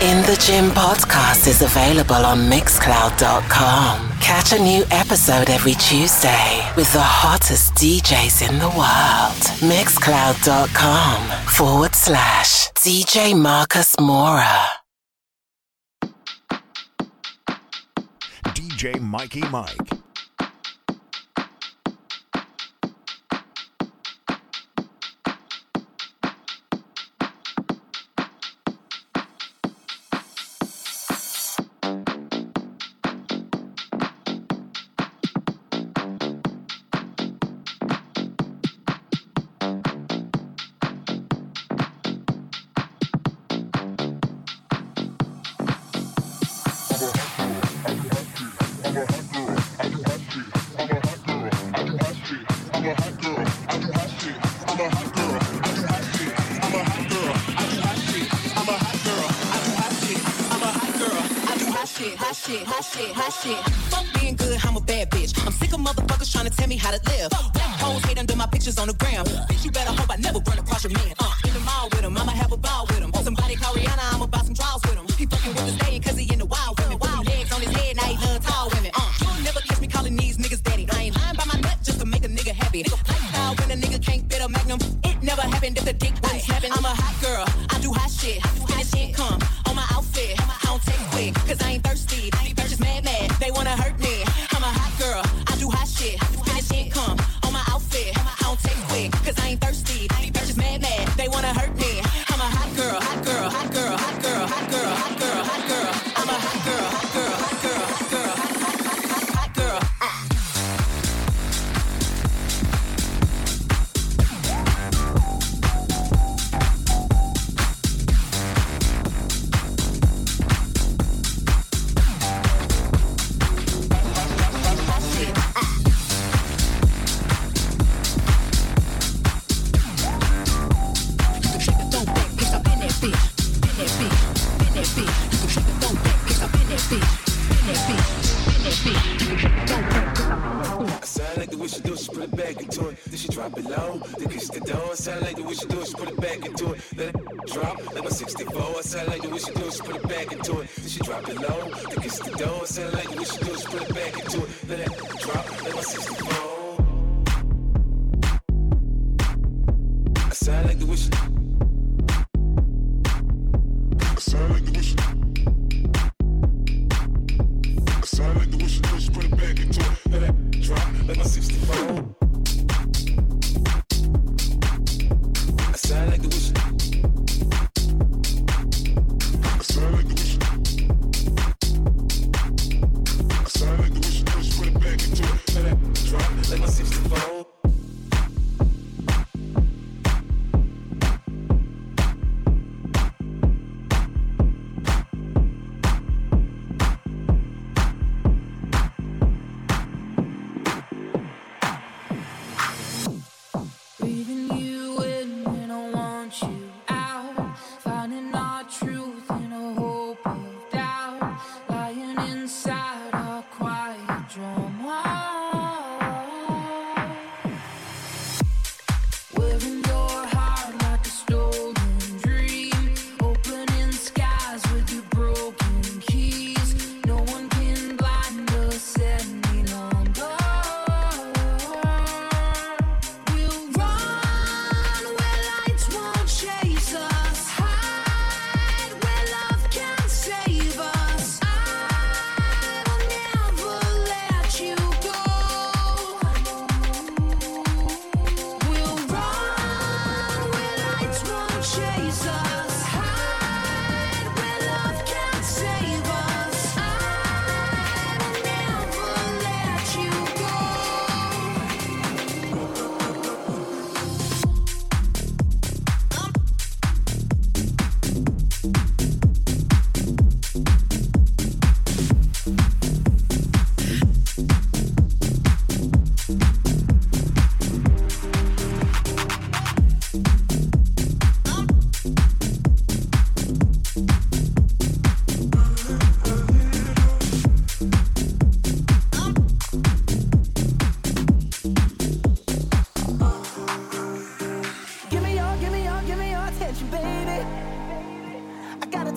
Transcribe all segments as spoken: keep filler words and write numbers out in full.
In the Gym podcast is available on mixcloud dot com. Catch a new episode every Tuesday with the hottest D Js in the world. Mixcloud dot com forward slash D J Marcus Mora. D J Mikey Mike.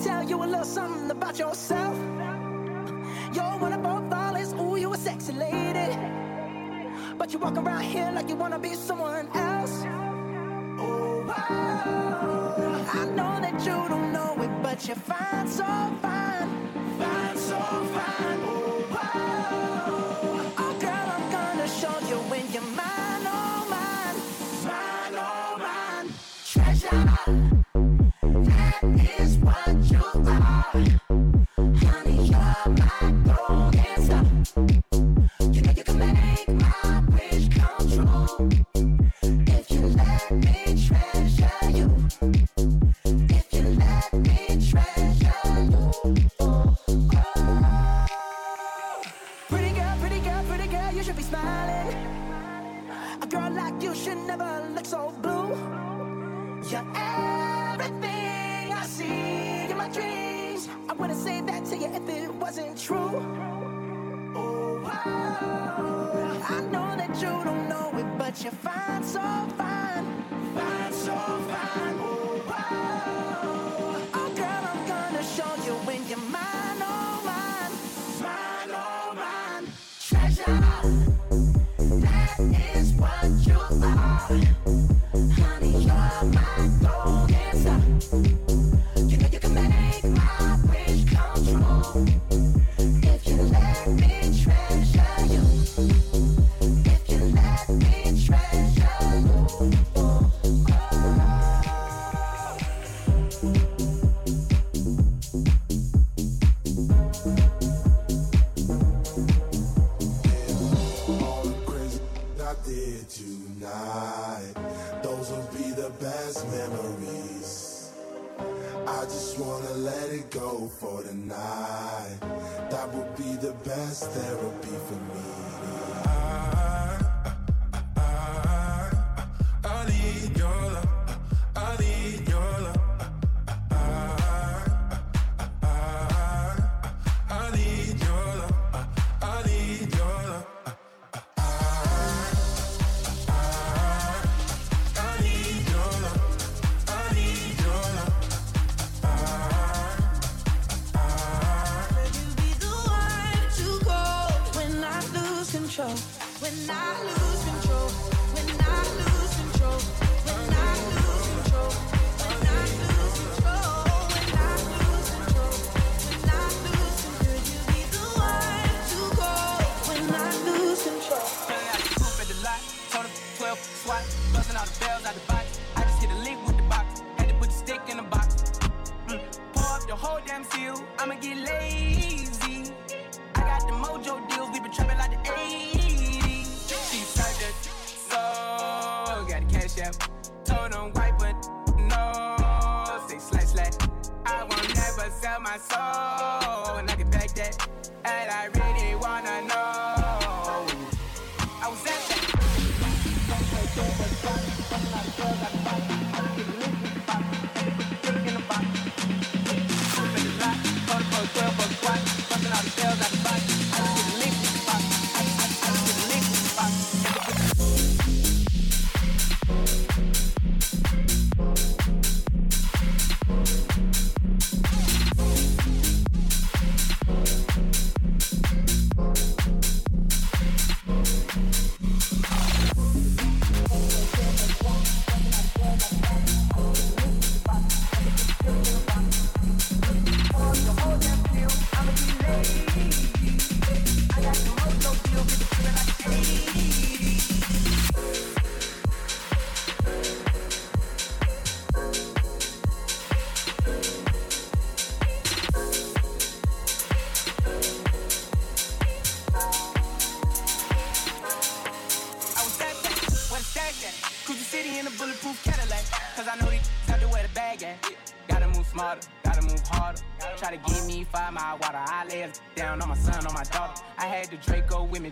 tell you a little something about yourself. You're one of our flawless, ooh, you a sexy lady. But you walk around here like you wanna be someone else. Oh, wow. I know that you don't know it, but you're fine, so fine. Fine, so fine. Oh, wow. Oh, girl, I'm gonna show you when you're mine, oh, mine. Mine, oh, mine. Treasure, that is what you are. Honey, you're my gold answer.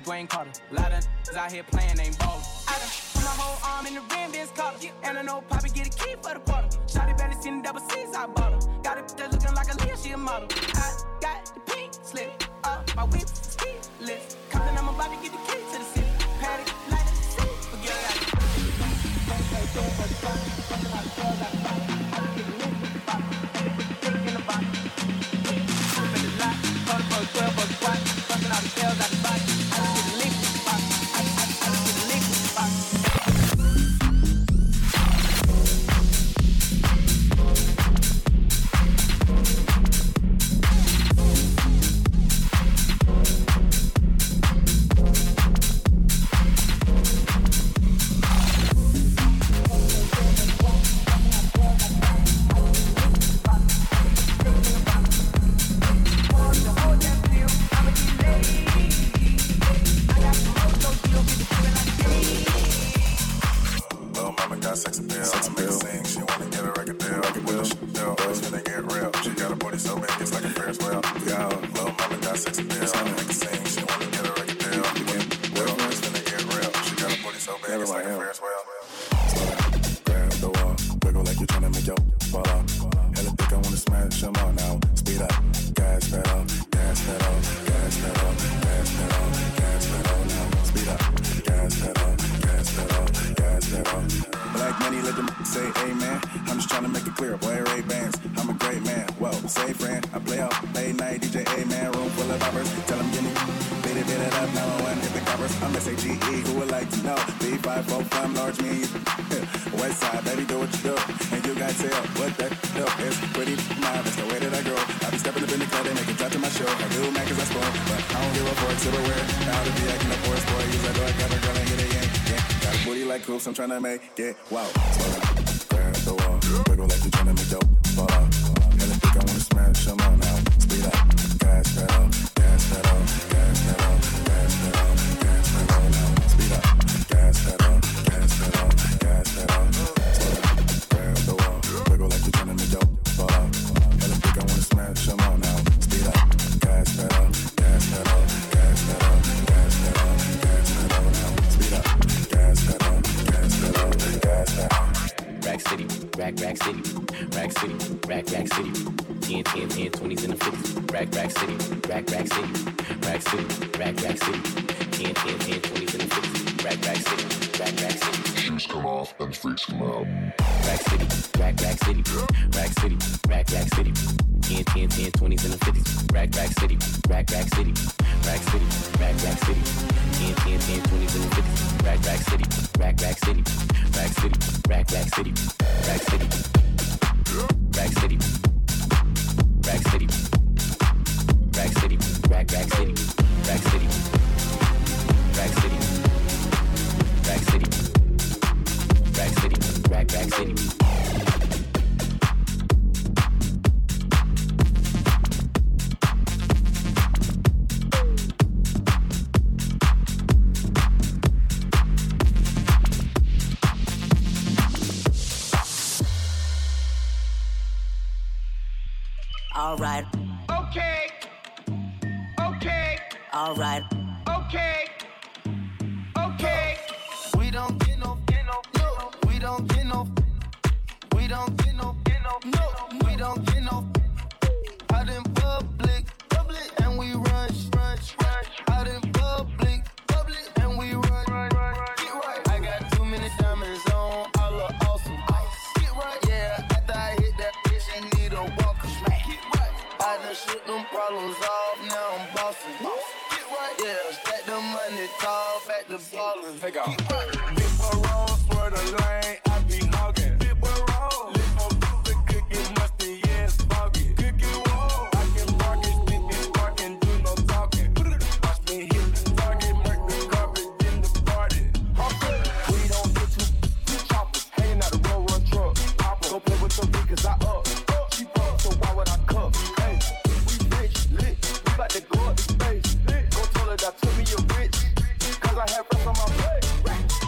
Dwayne Carter, a lot of niggas out here playing, ain't ballin'. I done put my whole arm in the rim, Vince Carter. And I know Poppy get a key for the quarter. Shotty barely seen the double C's, I bought her. Got a bitch that looking like a Leah, she a model. I got the pink slip up my whip, ski lift. Compton, I'm about to get the key to the city. Paddock, light up the city, forget it. I real. She got a body so big, it's like a Ferris wheel. Yeah, little mama got sex appeal. She wanna make a scene, she wanna get a record deal. Real, it's finna get real. She got a body so big, it's like a Ferris wheel. Slow down, grab the wall, wiggle like you're tryna make your fall off. Hella thick, I wanna smash 'em all now. Speed up, gas pedal, gas pedal, gas pedal, gas pedal, gas pedal now. Speed up, gas pedal, gas pedal, gas pedal. Black money, let them say amen. I'm just tryna make it clear, boy, Ray Vance. I'm a great man, well, say friend. I play out late night, D J A-man, room full of hoppers. Tell them get me, beat it, beat it up, now I hit the covers. I'm S A G E, who would like to know? B five oh five, large me, West Side, baby, do what you do. And you got tell what that do. It's pretty mob, it's the way that I grow. I be stepping up in the club, they make it drop to my show. I do mad cause I score, but I don't give a fork, silverware. Now to be acting up for a sport, use that door, I got a girl, I get a yank, yeah. Got a booty like hoops, I'm tryna make it wow. Grab the wall, wiggle like you're tryna make dope, fall out. Hella thick, I wanna smash 'em all now. Speed up, gas pedal, gas pedal, gas pedal, gas pedal, gas pedal now. Speed up, gas pedal, gas pedal, gas pedal. Grab the wall, wiggle like you're tryna make dope, fall out. Hella thick, I wanna smash 'em all now. Speed up, gas pedal, gas pedal, gas pedal, gas pedal, gas pedal now. Speed up, gas pedal, gas pedal, gas pedal. Rack City, Rack, Rack City, Rack City, Rack, Rack City, ten, ten, ten, twenties and the fifties, Rack, Rack City, Rack, Rack City, Rack City, Rack, Rack City, ten, ten, ten, twenties and the fifties, Rack, Rack City, Rack, Rack City. Shoes come off and freaks come out. Rack City, Rack, Rack City, Rack City, Rack, Rack City, ten, ten, ten, twenties and the fifties, Rack, Rack City, Rack, Rack City, Rack City, Rack, Rack City, ten, ten, ten, twenties and the fifties, Rack, Rack City, Rack, Rack City, Rack City, Rack, Rack City. Rack City, Rack City, Rack City, Rack City, Rack, Rack City, Rack City, Rack City, Rack City, Rack City, Rack, Rack City. All right. Okay. Okay. All right. Okay. Okay. We don't get no, get no, no. We don't get no. We don't get no, get no, no. We don't get no. Out in public, public, and we rush, rush, rush. Out in public, public, and we rush, rush, rush. Get right. I got too many diamonds on, I look awesome. Get right. Yeah, after I hit that bitch, I need a walker. I done shook them problems off, now I'm bossing. Get right, yeah, stack the money tall, back to ballin'. Take off. Big boy roll, swear the lane, I be hoggin'. Big boy roll, lick on through the cookie mustard, yeah, it's foggy. Cookie roll, I can bark it, stick it, bark and do no talking. Watch me hit the target, mark the carpet, in the party. We don't get too f***ing choppers, hangin' out the road, run truck. Don't play with your beat, cause I up. She up, so why would I cuff? To go up in space, go tell her that took me a rich, cause I have rest on my plate.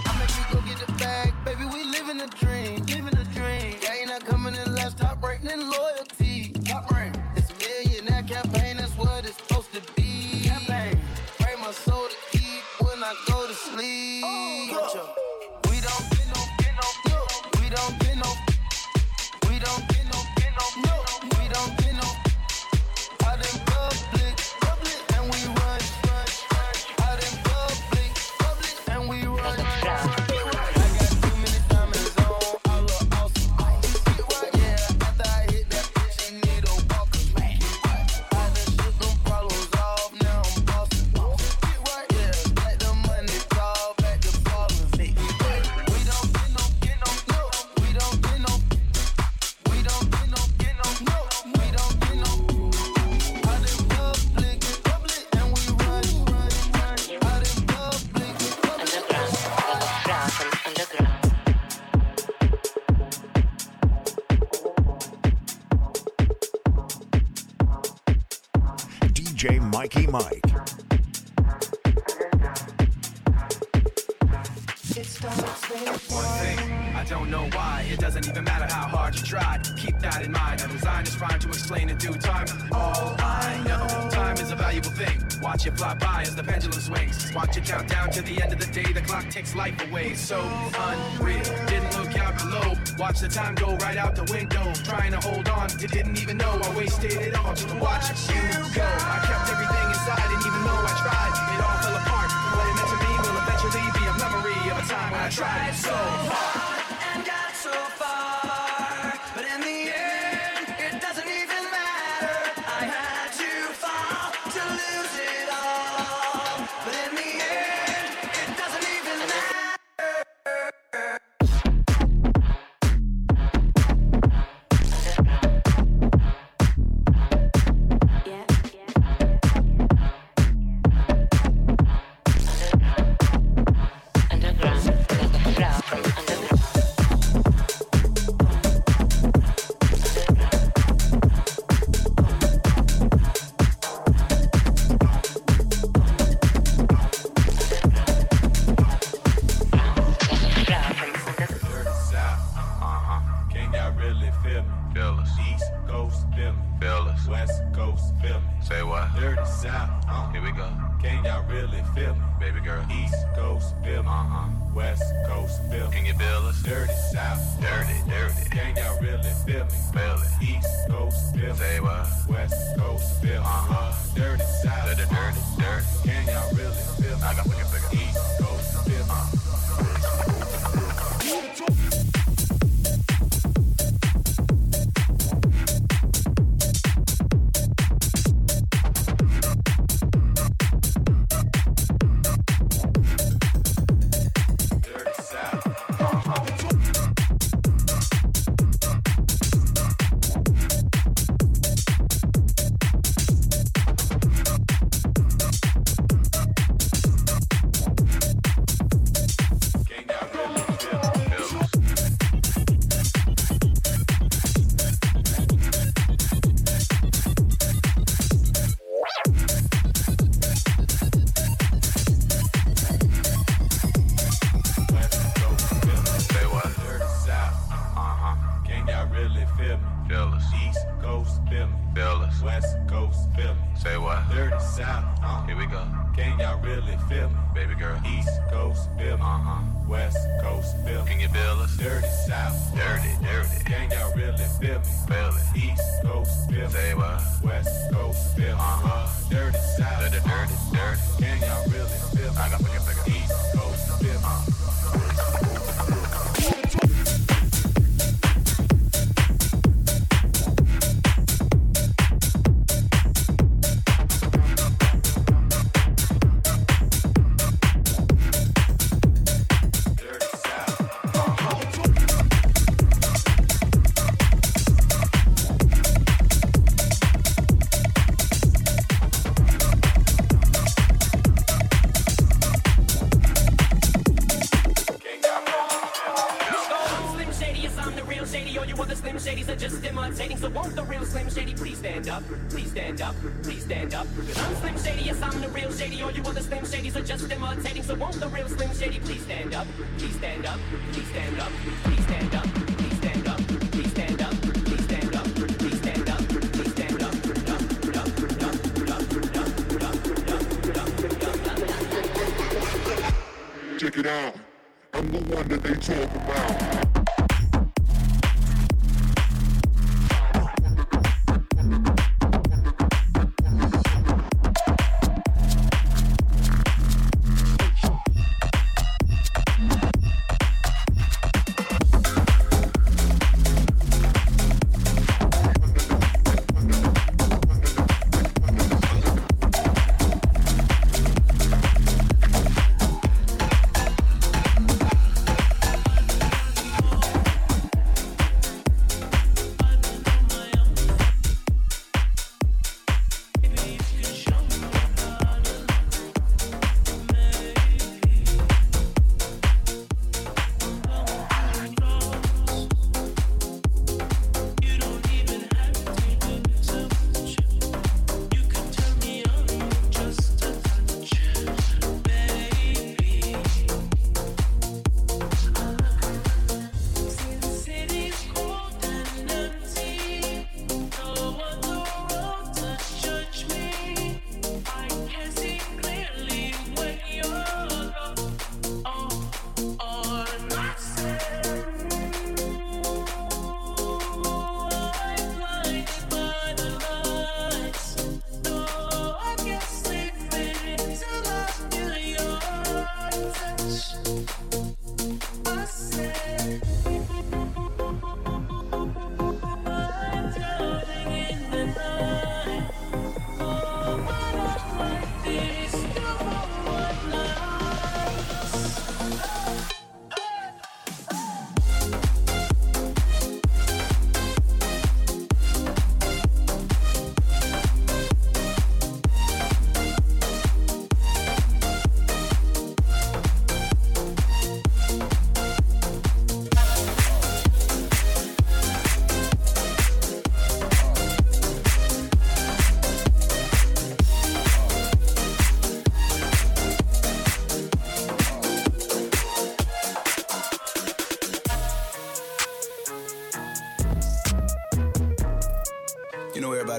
I make you go get the bag, baby, we living a dream, living a dream. Yeah, you not coming in last, top rank, then loyalty, top rank. It's a millionaire campaign, that's what it's supposed to be. Campaign, pray my soul to keep when I go to sleep. Oh, yeah. We don't get no, get no, no. We don't get no, we don't get no, get no, no. We don't get no, I didn't public. D J Mikey Mike. It starts with one thing. I don't know why. It doesn't even matter how hard you try. Keep that in mind. I designed this rhyme to explain in due time. All I know, time is a valuable thing. Watch it fly by as the pendulum swings. Watch it count down to the end of the day. The clock takes life away. So unreal. Didn't look out below. Watch the time go right out the window. Trying to hold on. You didn't even know. I wasted it all to watch you go. I kept everything inside, and even though I tried, it all fell apart. What it meant to me will eventually be a memory of a time when I tried so hard.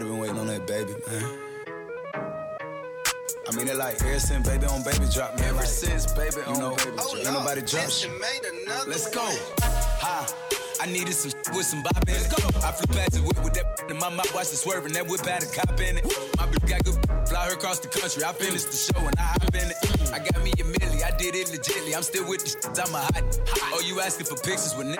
I'd've been waiting on that baby, man. I mean it like Harrison, baby on baby drop, man. Ever like, since baby on know, baby drop, ain't nobody drops. Let's go. Hi. I needed some sh- with some bop in it. I flew past the whip with that in my mouth, watched it swerving. That whip had a cop in it. My bitch got good, fly her across the country. I finished the show and I hop in it. I got me a milli, I did it legitly. I'm still with the sh- I'm a hot. Oh, you asking for pictures with n-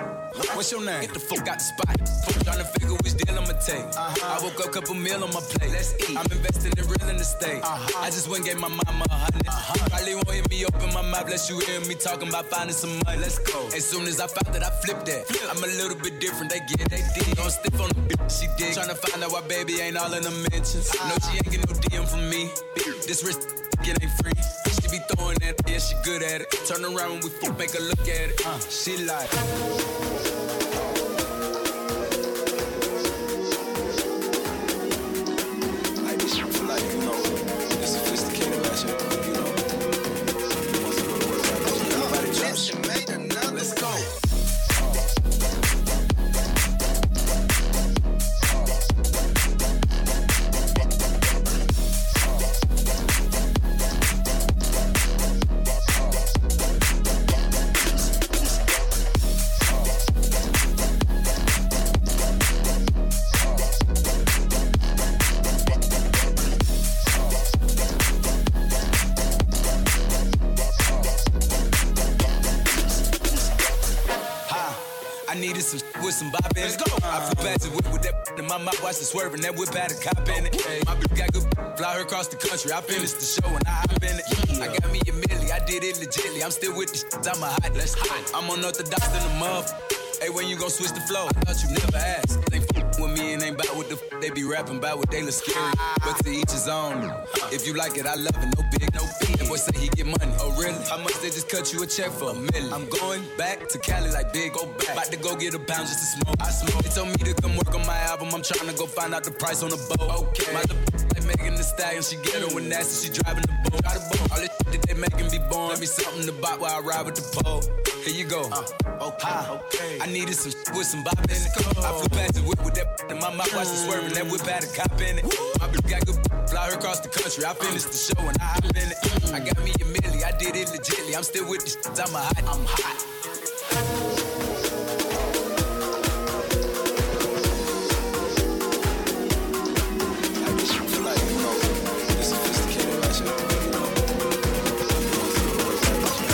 What's your name? Get the fuck out the spot. Fuck trying to figure which deal I'ma take. Uh-huh. I woke up, couple meal on my plate. Let's eat. I'm invested in real estate. Uh-huh. I just went and gave my mama a hundred. Uh-huh. Probably won't hear me open my mouth, bless you hear me talking about finding some money. Let's go. As soon as I found that, I flipped that. Flip. I'm a little bit different, they get they dig. Don't stiff on the bitch, she dig. Tryna find out why baby ain't all in the mentions. No, she ain't get no D M from me. This wrist, it ain't free. She be throwing at it, yeah, she good at it. Turn around when we fuck, make her look at it. Uh, she like. I just feel like, you know, you're sophisticated about your, you know. Once you go to work, I don't know. Nobody drops you, man. Let's go. With some bop in it. I flew past the whip with that in my mouth, watched it swerving. That whip had a cop in it. Hey, my bitch got good, fly her across the country. I finished the show and I hop in it. I got me a milli, I did it legitly. I'm still with the shit, I'm a hot, let's hot. I'm unorthodox in the mouth. Hey, when you gon' switch the flow? I thought you never asked. They f with me and ain't bout what the f they be rapping about, what they look scary. But to each his own. If you like it, I love it. No big, no fee. That boy say he get money. Oh, really? How much they just cut you a check for? A million. I'm going back to Cali like big, go back. About to go get a pound just to smoke. I smoke. They told me to come work on my album. I'm trying to go find out the price on the boat. Okay. My little f like Megan Thee Stallion. She get her when nasty. She driving the boat. Got a boat. All this shit that they making be born. Let me something to buy while I ride with the pole. Here you go. Uh, okay. okay. I needed some sh- with some bop in it. I flew past the whip with that in my mouth, watched it swerving. That whip had a cop in it. My bitch got good, fly her across the country. I finished the show and I hop in it. I got me a milli, I did it legitly. I'm still with the shit, I'm a hot, I'm hot. I just feel like, you know, you're sophisticated about your, you know.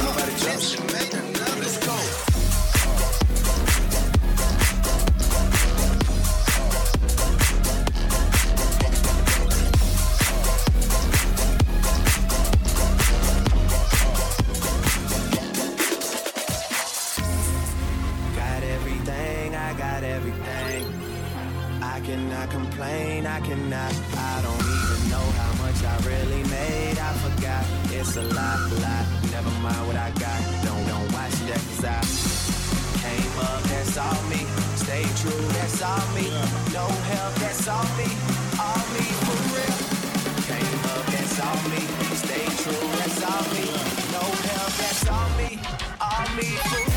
Nobody drops you, man. Let's go. I cannot, I don't even know how much I really made. I forgot, it's a lot, lot. Never mind what I got, don't, don't watch that, cause I came up, that's all me. Stay true, that's all me. No help, that's all me. All me, for real. Came up, that's all me. Stay true, that's all me. No help, that's all me. All me, for real.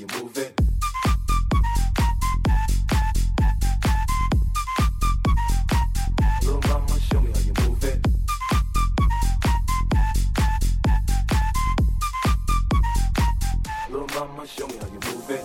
you move it. Little mama, show me how you move it. Little mama, show me how you move it. Little mama, show me how you move it.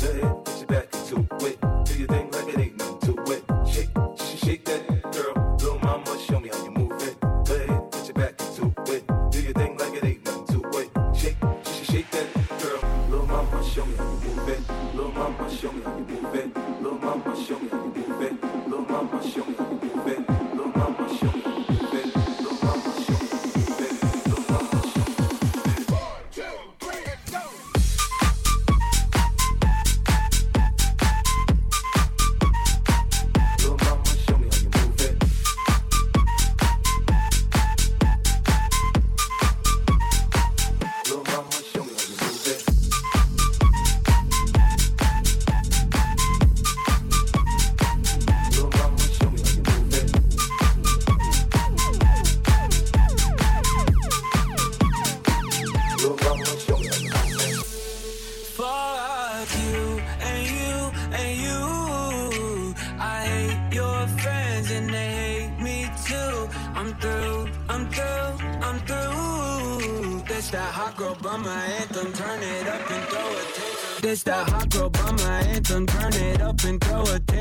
Let it get you back into it. Do your thing like it ain't nothing to it. Shake, shake, shake that girl. Little mama, show me how you move it. Let it get you back into it. Do your thing like it ain't nothing to it. Shake, shake, shake that girl. Little mama, show me how you move it. Little mama, show me how you move it. Little mama, show me how you move it. Little mama, show me how you move it. Little mama, show me how you move it. Little mama, show me how you move it. Little mama, show me how you move it. One, two, three, and go. Little mama, show me how you move it. Little mama, show me how you move it. Little mama, show me how you move it. Little mama, show me how you move it. Fuck you and you and you. I hate your friends and they hate me too. I'm through, I'm through, I'm through. This that hot girl bummer anthem, turn it up and throw a tantrum. This that hot girl bummer anthem, turn it up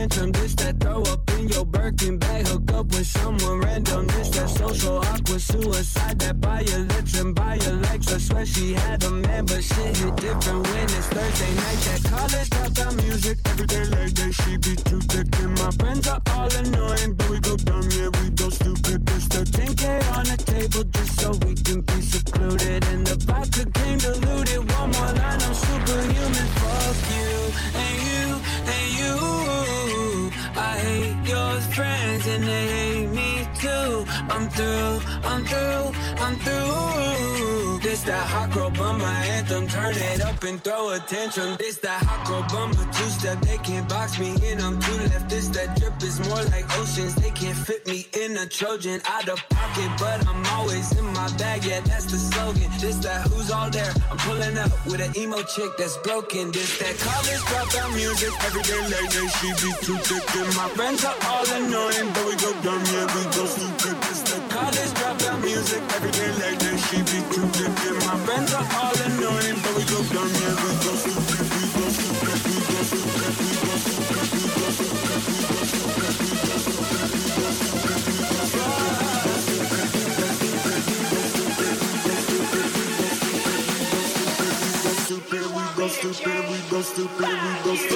and throw a tantrum. This that throw up in your Birkin bag, hook up with someone random. This that social awkward suicide, that by your lips and by your legs. I swear she had a man, but shit hit different when it's Thursday night. That college dropout music, everyday like that she be too thick. And my friends are all annoying, but we go dumb, yeah, we go stupid. There's thirteen K on the table just so we can be secluded. And the vodka came diluted, one more line, I'm superhuman. Fuck you, and you, and you. I hate your friends and they hate me too. I'm through, I'm through, I'm through. This that hot girl bummer anthem, turn it up and throw a tantrum. This that hot girl bummer two-step, they can't box me in, I'm too left. This that drip is more like oceans, they can't fit me in a Trojan. Out of pocket, but I'm always in my bag, yeah, that's the slogan. This that who's all there, I'm pulling up with an emo chick that's broken. This that college dropout music, everyday late night, she be too thick. And my friends are all annoying, but we go dumb, yeah, we go stupid. This that college dropout music, everyday late night, she be too thick. And my friends are all annoying, but we go dumb, yeah, we go stupid. We go stupid, we go stupid, we go stupid, we go stupid, we go stupid, we go stupid, we go stupid, we go stupid, we go stupid, we go stupid, we go stupid, we go stupid.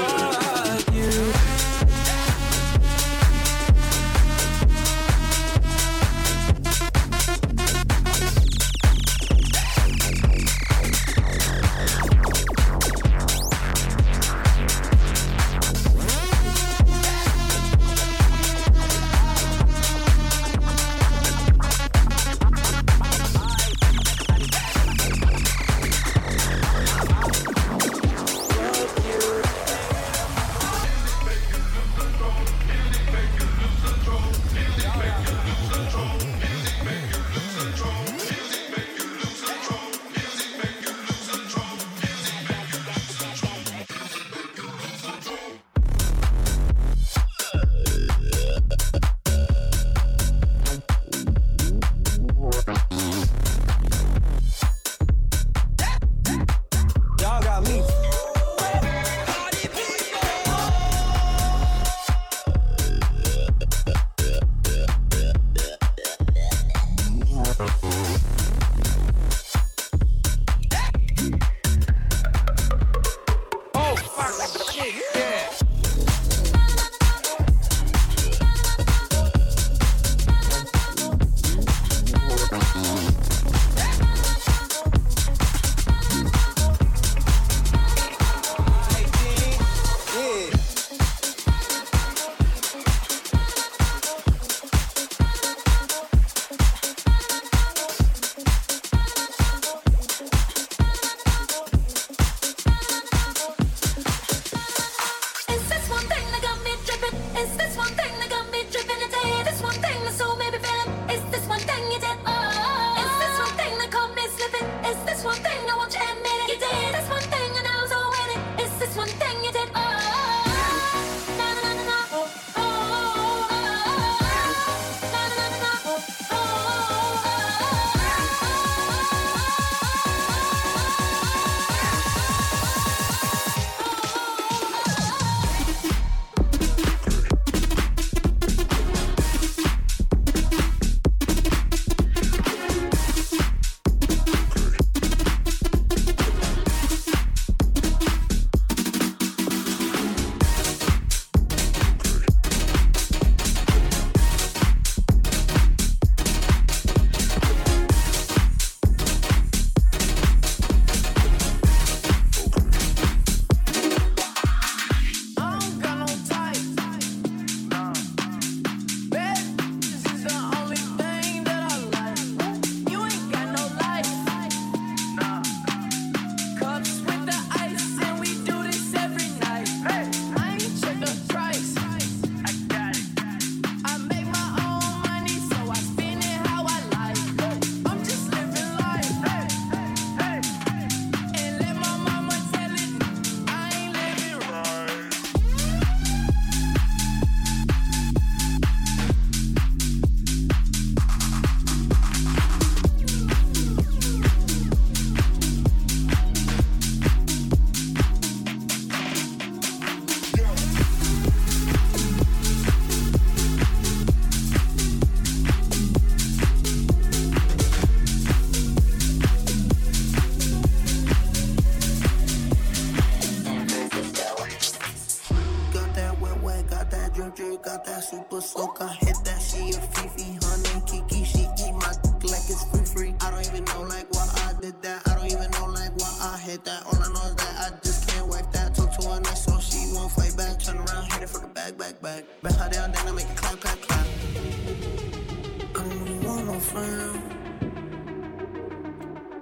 friends.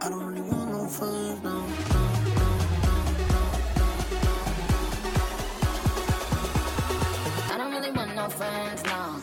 I don't really want no friends, no, no. I don't really want no friends, no.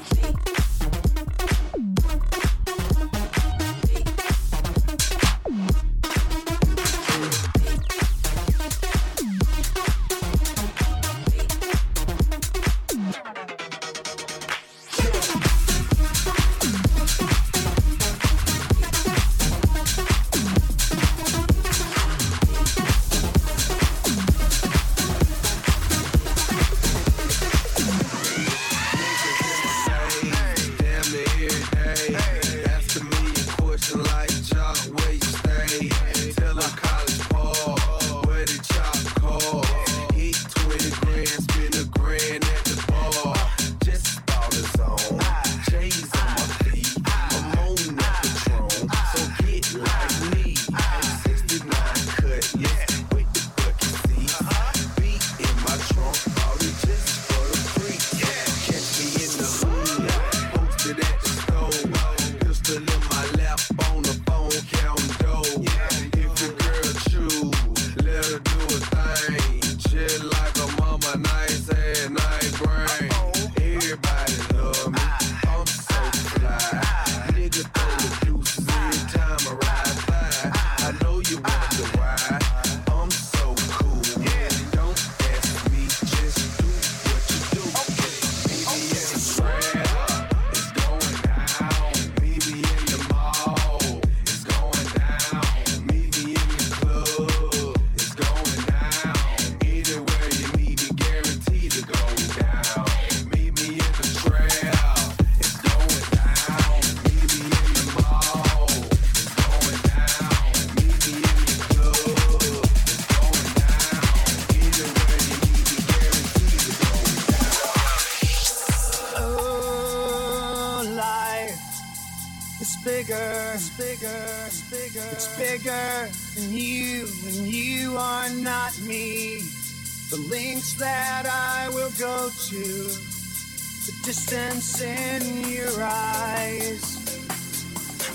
Distance in your eyes.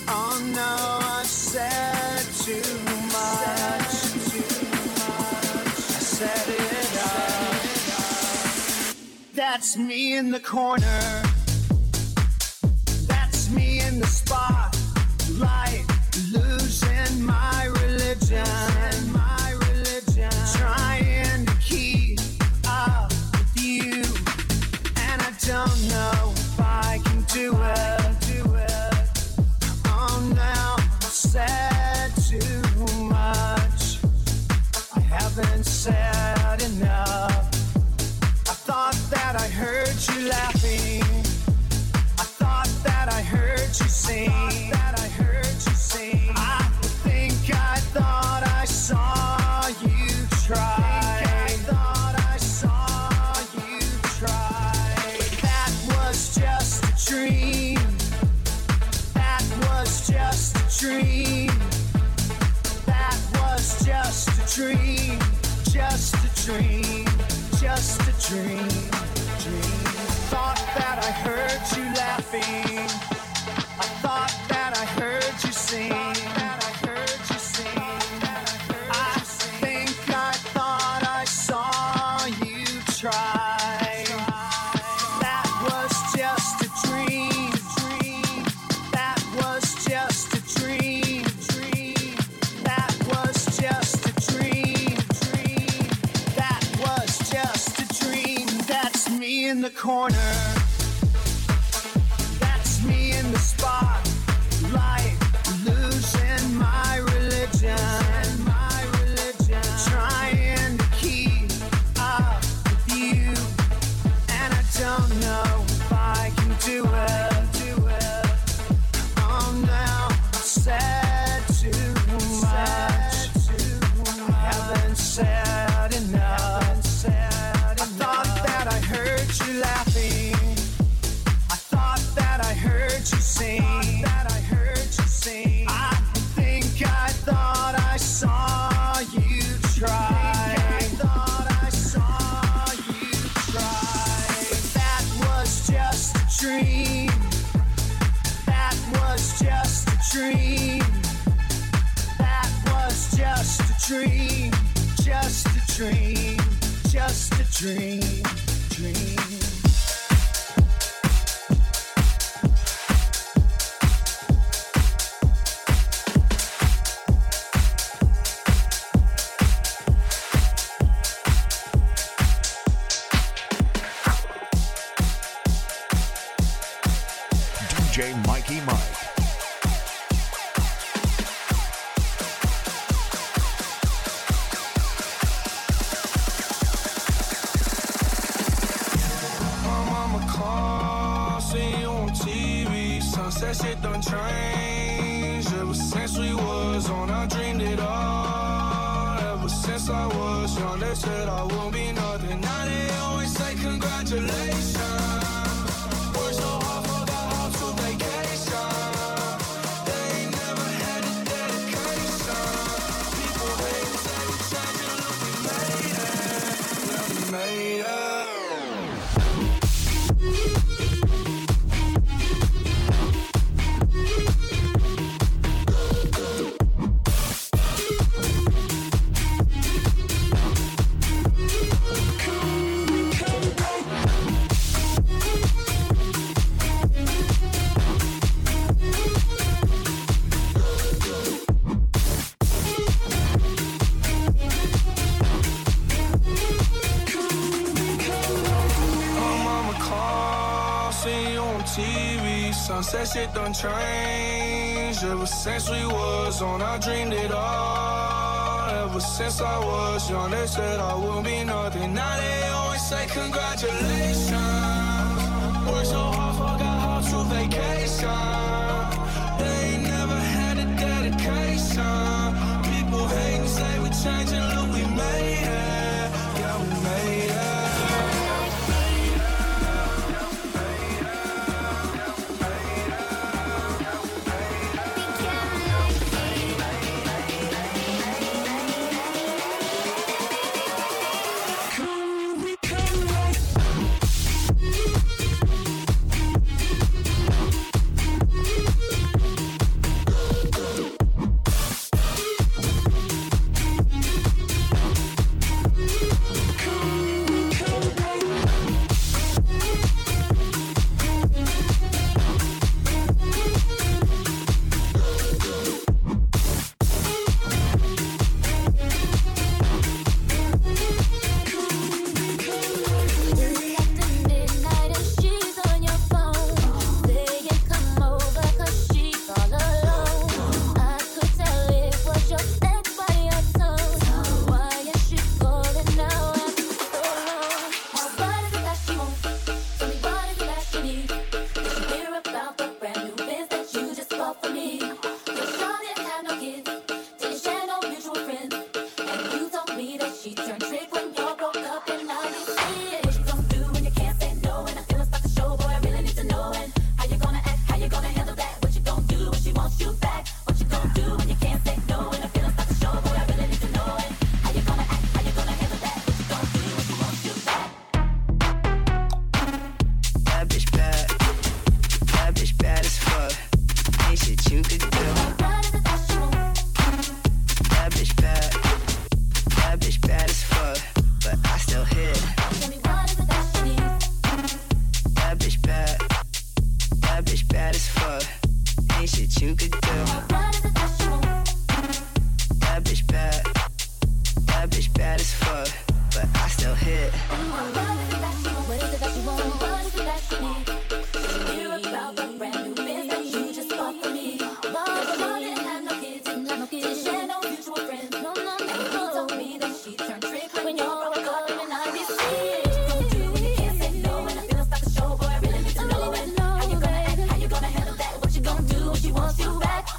Oh no, I've said too much. Too much. I set it up. That's me in the corner. That's me in the spotlight, losing my religion. My religion. Trying to keep up with you, and I don't. Do it, do it. Oh, now I've said too much. I haven't said enough. I thought that I heard you laughing. I thought that I heard you sing. I thought that I heard you sing. I think I thought I saw you try. Dream. That was just a dream, just a dream, just a dream, dream. Thought that I heard you laughing. I thought that I heard you sing. That I heard you sing. That I heard you sing. I think I thought I saw you try. That was just a dream. That was just. In the corner, that's me in the spotlight, losing my religion, my religion, trying to keep up with you, and I don't know if I can do it, do it. Oh, now I've said too much, I haven't said enough. Laughing. I thought that I heard you sing. I that I heard you sing. I think I thought I saw you try. I think I thought I saw you try. But that was just a dream. That was just. dream, just a dream, just a dream, dream. Sunset shit done changed ever since we was on. I dreamed it all ever since I was young. They said I would be nothing. Now they always say congratulations. Worked so hard, forgot how to vacation. They ain't never had a dedication. People hate and say we changing, look we made it. Yeah, we made it. She wants you back.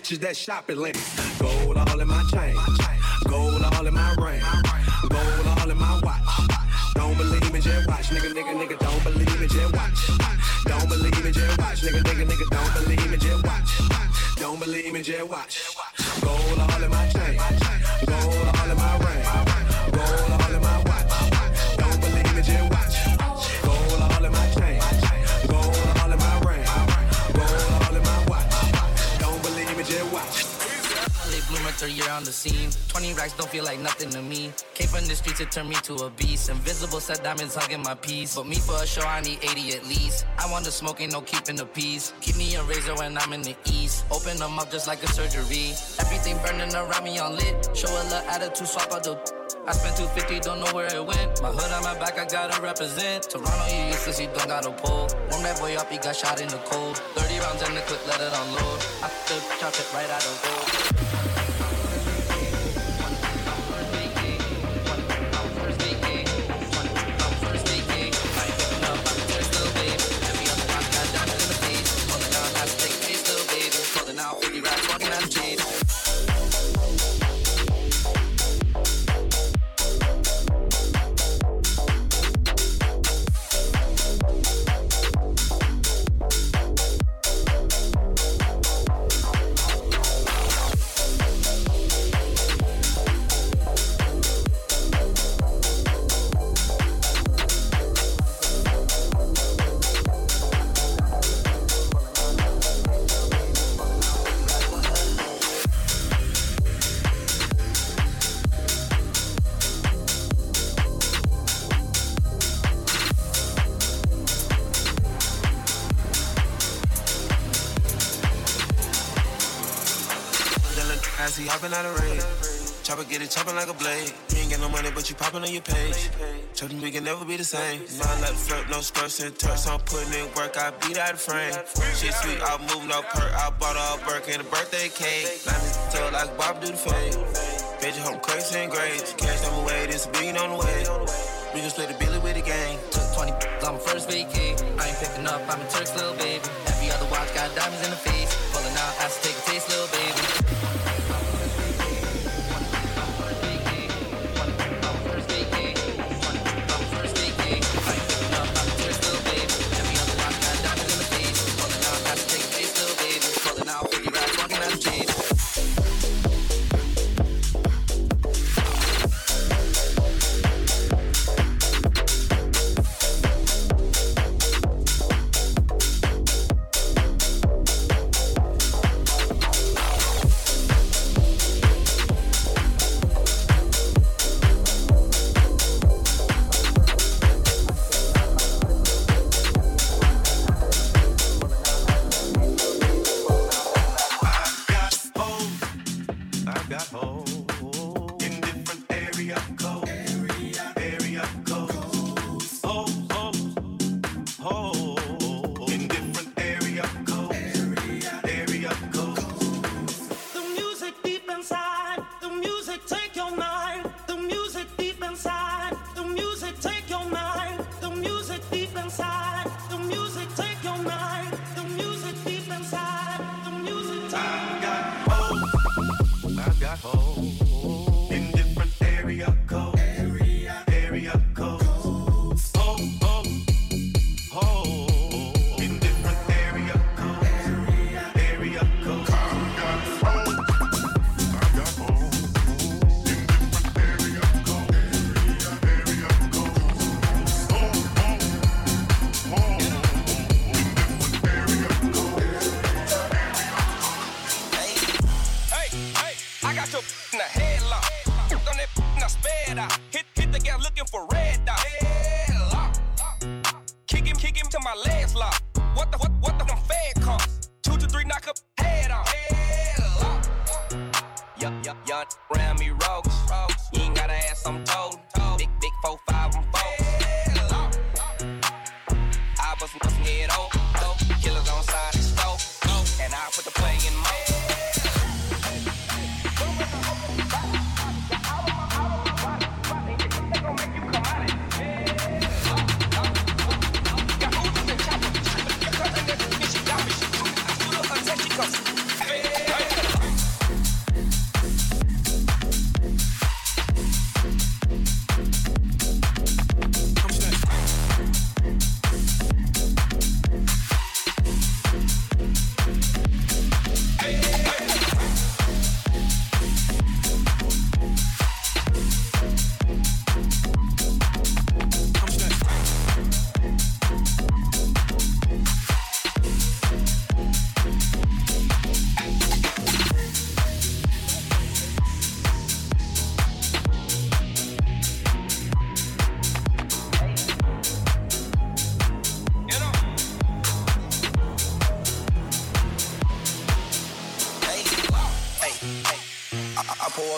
bitches that shop Atlantic. Gold all in my chain, gold all in my ring, gold all in my watch. Don't believe me, just watch, nigga, nigga, nigga. Don't believe me, just watch. Don't believe me, just watch, nigga, nigga, nigga. Don't believe me, just watch. Don't believe me, just watch. Gold all in my chain, gold all in my ring, gold all in my watch. Don't believe me, just watch. Gold all in my chain, gold all in my ring, gold all in my watch. Don't believe me, just watch. Late bloomer, third year on the scene. Twenty racks don't feel like nothing to me. Came from the streets, it turned me to a beast. Invisible set diamonds hugging my piece. But me for a show, I need eighty at least. I want the smoke, ain't no keeping the peace. Keep me a razor when I'm in the east. Open them up just like a surgery. Everything burning around me on lit. Show a little attitude, swap out the. I spent two fifty, don't know where it went. My hood on my back, I gotta represent. Toronto, you useless, you don't got a pole. Warm that boy up, he got shot in the cold. Thirty rounds in the clip, let it unload. I still chop it right out of gold. Hopping out of rain, chopper get it chopping like a blade. You ain't got no money, but you popping on your page. Children, we can never be the same. My life flirt, no skirts and turks. I'm putting in work, I beat out of frame. Shit sweet, I moved no perk. I bought a Burke and a birthday cake. Now this tell like Bob do the fade. Bitch, home crates and grades. Cash on the way, this billion on the way. We just play the Billy with the gang. Took twenty, I'm first vacay. I ain't picking up, I'm a Turk's little baby. Every other watch got diamonds in the face. Pulling out, I have to take a taste, little baby.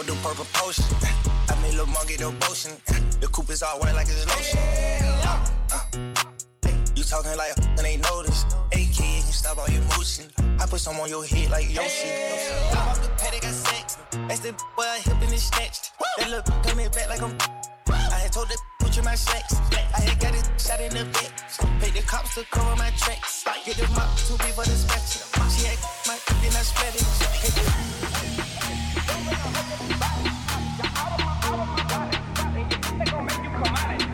gon' do purple potion. I made Lil Monk get the potion. The coupe is all white like it's lotion. Uh, uh, you talking like when they notice. Hey kid, you stop all your motion. I put some on your head like Yoshi. I walk the paddy, got sex. That's the boy I hip and it's snatched. That look coming back like I'm. I had told that put you my sex. I had got it shot in the back. Pay the cops to cover my tracks. Get the mop to be for the special. She had my dick and I spread it. Hit the. They gon' make you come out of it.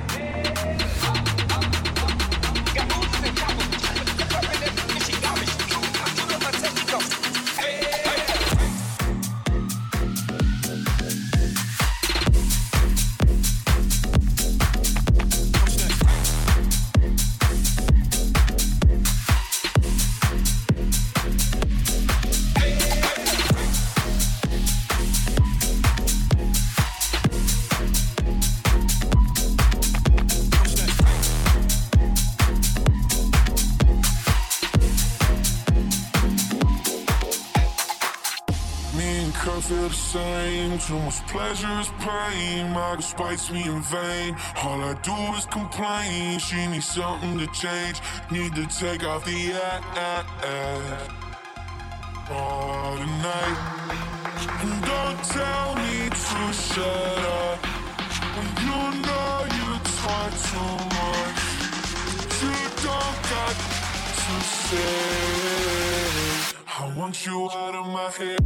Feel the same, too much pleasure is pain. My girl spites me in vain. All I do is complain. She needs something to change. Need to take off the ass all tonight. And don't tell me to shut up when you know you talk too much. You don't got to say I want you out of my head.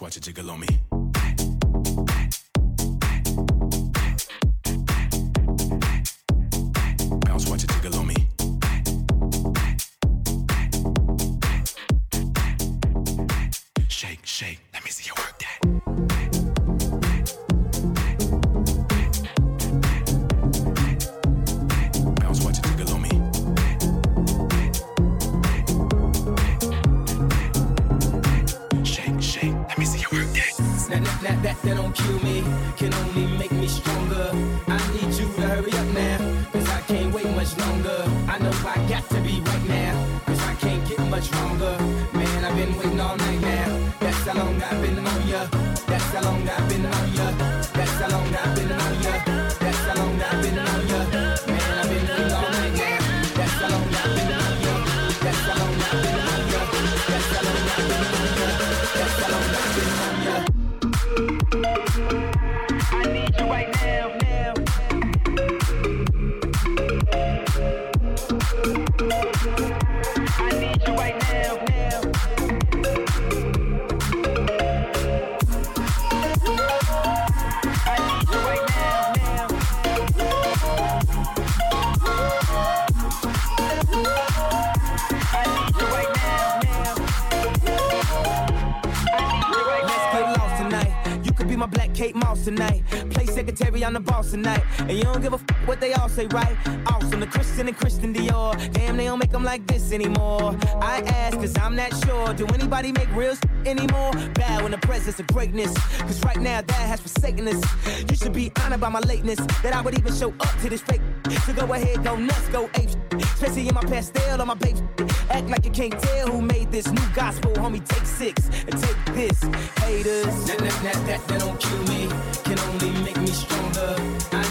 Watch it jiggle on me. Bounce, watch it jiggle on me. Shake, shake, let me see you work that. That, that, that don't kill me, can only make me stronger. I need you to hurry up now, cause I can't wait much longer. I know I got to be right now, cause I can't get much longer. Man, I've been waiting all night now. That's how long I've been on ya. That's how long I've been on ya. That's how long I've been on ya. That's how long I've been on ya. Man, I've been waiting all night now. That's how long I've been on ya. That's how long I've been on ya. That's how long I've been on ya. That's how long I've been on ya. I need you right now, now. I need you right now, now. I need you right now, now. I need you right now, now. Let's get lost tonight. You could be my Black Kate Moss tonight. Secretary, I'm the boss tonight. And you don't give a f- what they all say, right? Awesome, the Christian and Christian Dior. Damn, they don't make them like this anymore. I ask, cause I'm not sure. Do anybody make real s*** anymore? Bow in the presence of greatness. Cause right now, that has forsaken us. You should be honored by my lateness. That I would even show up to this fake. So go ahead, go nuts, go ape. Especially in my pastel on my babe. Act like you can't tell who made this new gospel. Homie, take six and take this. Haters. That, that, that, that, that don't kill me. Can only make me stronger. I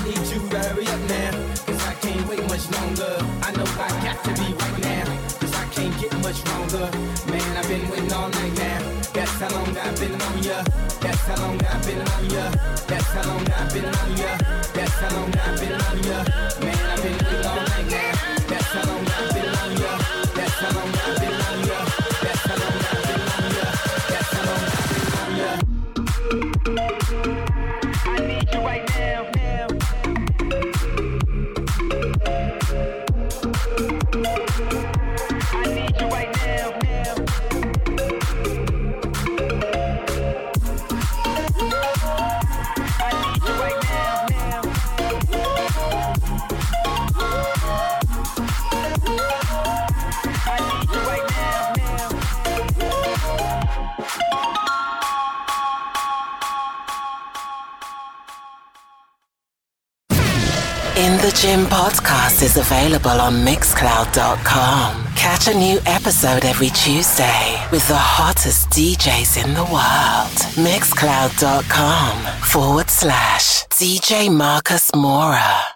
need you to hurry up now, cause I can't wait much longer. I know I got to be right now, cause I can't get much longer. Man, I've been waiting all night now. That's how long I've been on ya. That's how long I've been on ya. That's how long I've been on ya. That's how long I've been on ya. Man, I've been waiting all night now. That's how long I've been on ya. That's how long I've been on ya. That's how long I've been on ya. That's how long I've been on ya. I need you right now. The Gym Podcast is available on mixcloud dot com. Catch a new episode every Tuesday with the hottest D Js in the world. mixcloud dot com forward slash D J Marcus Mora.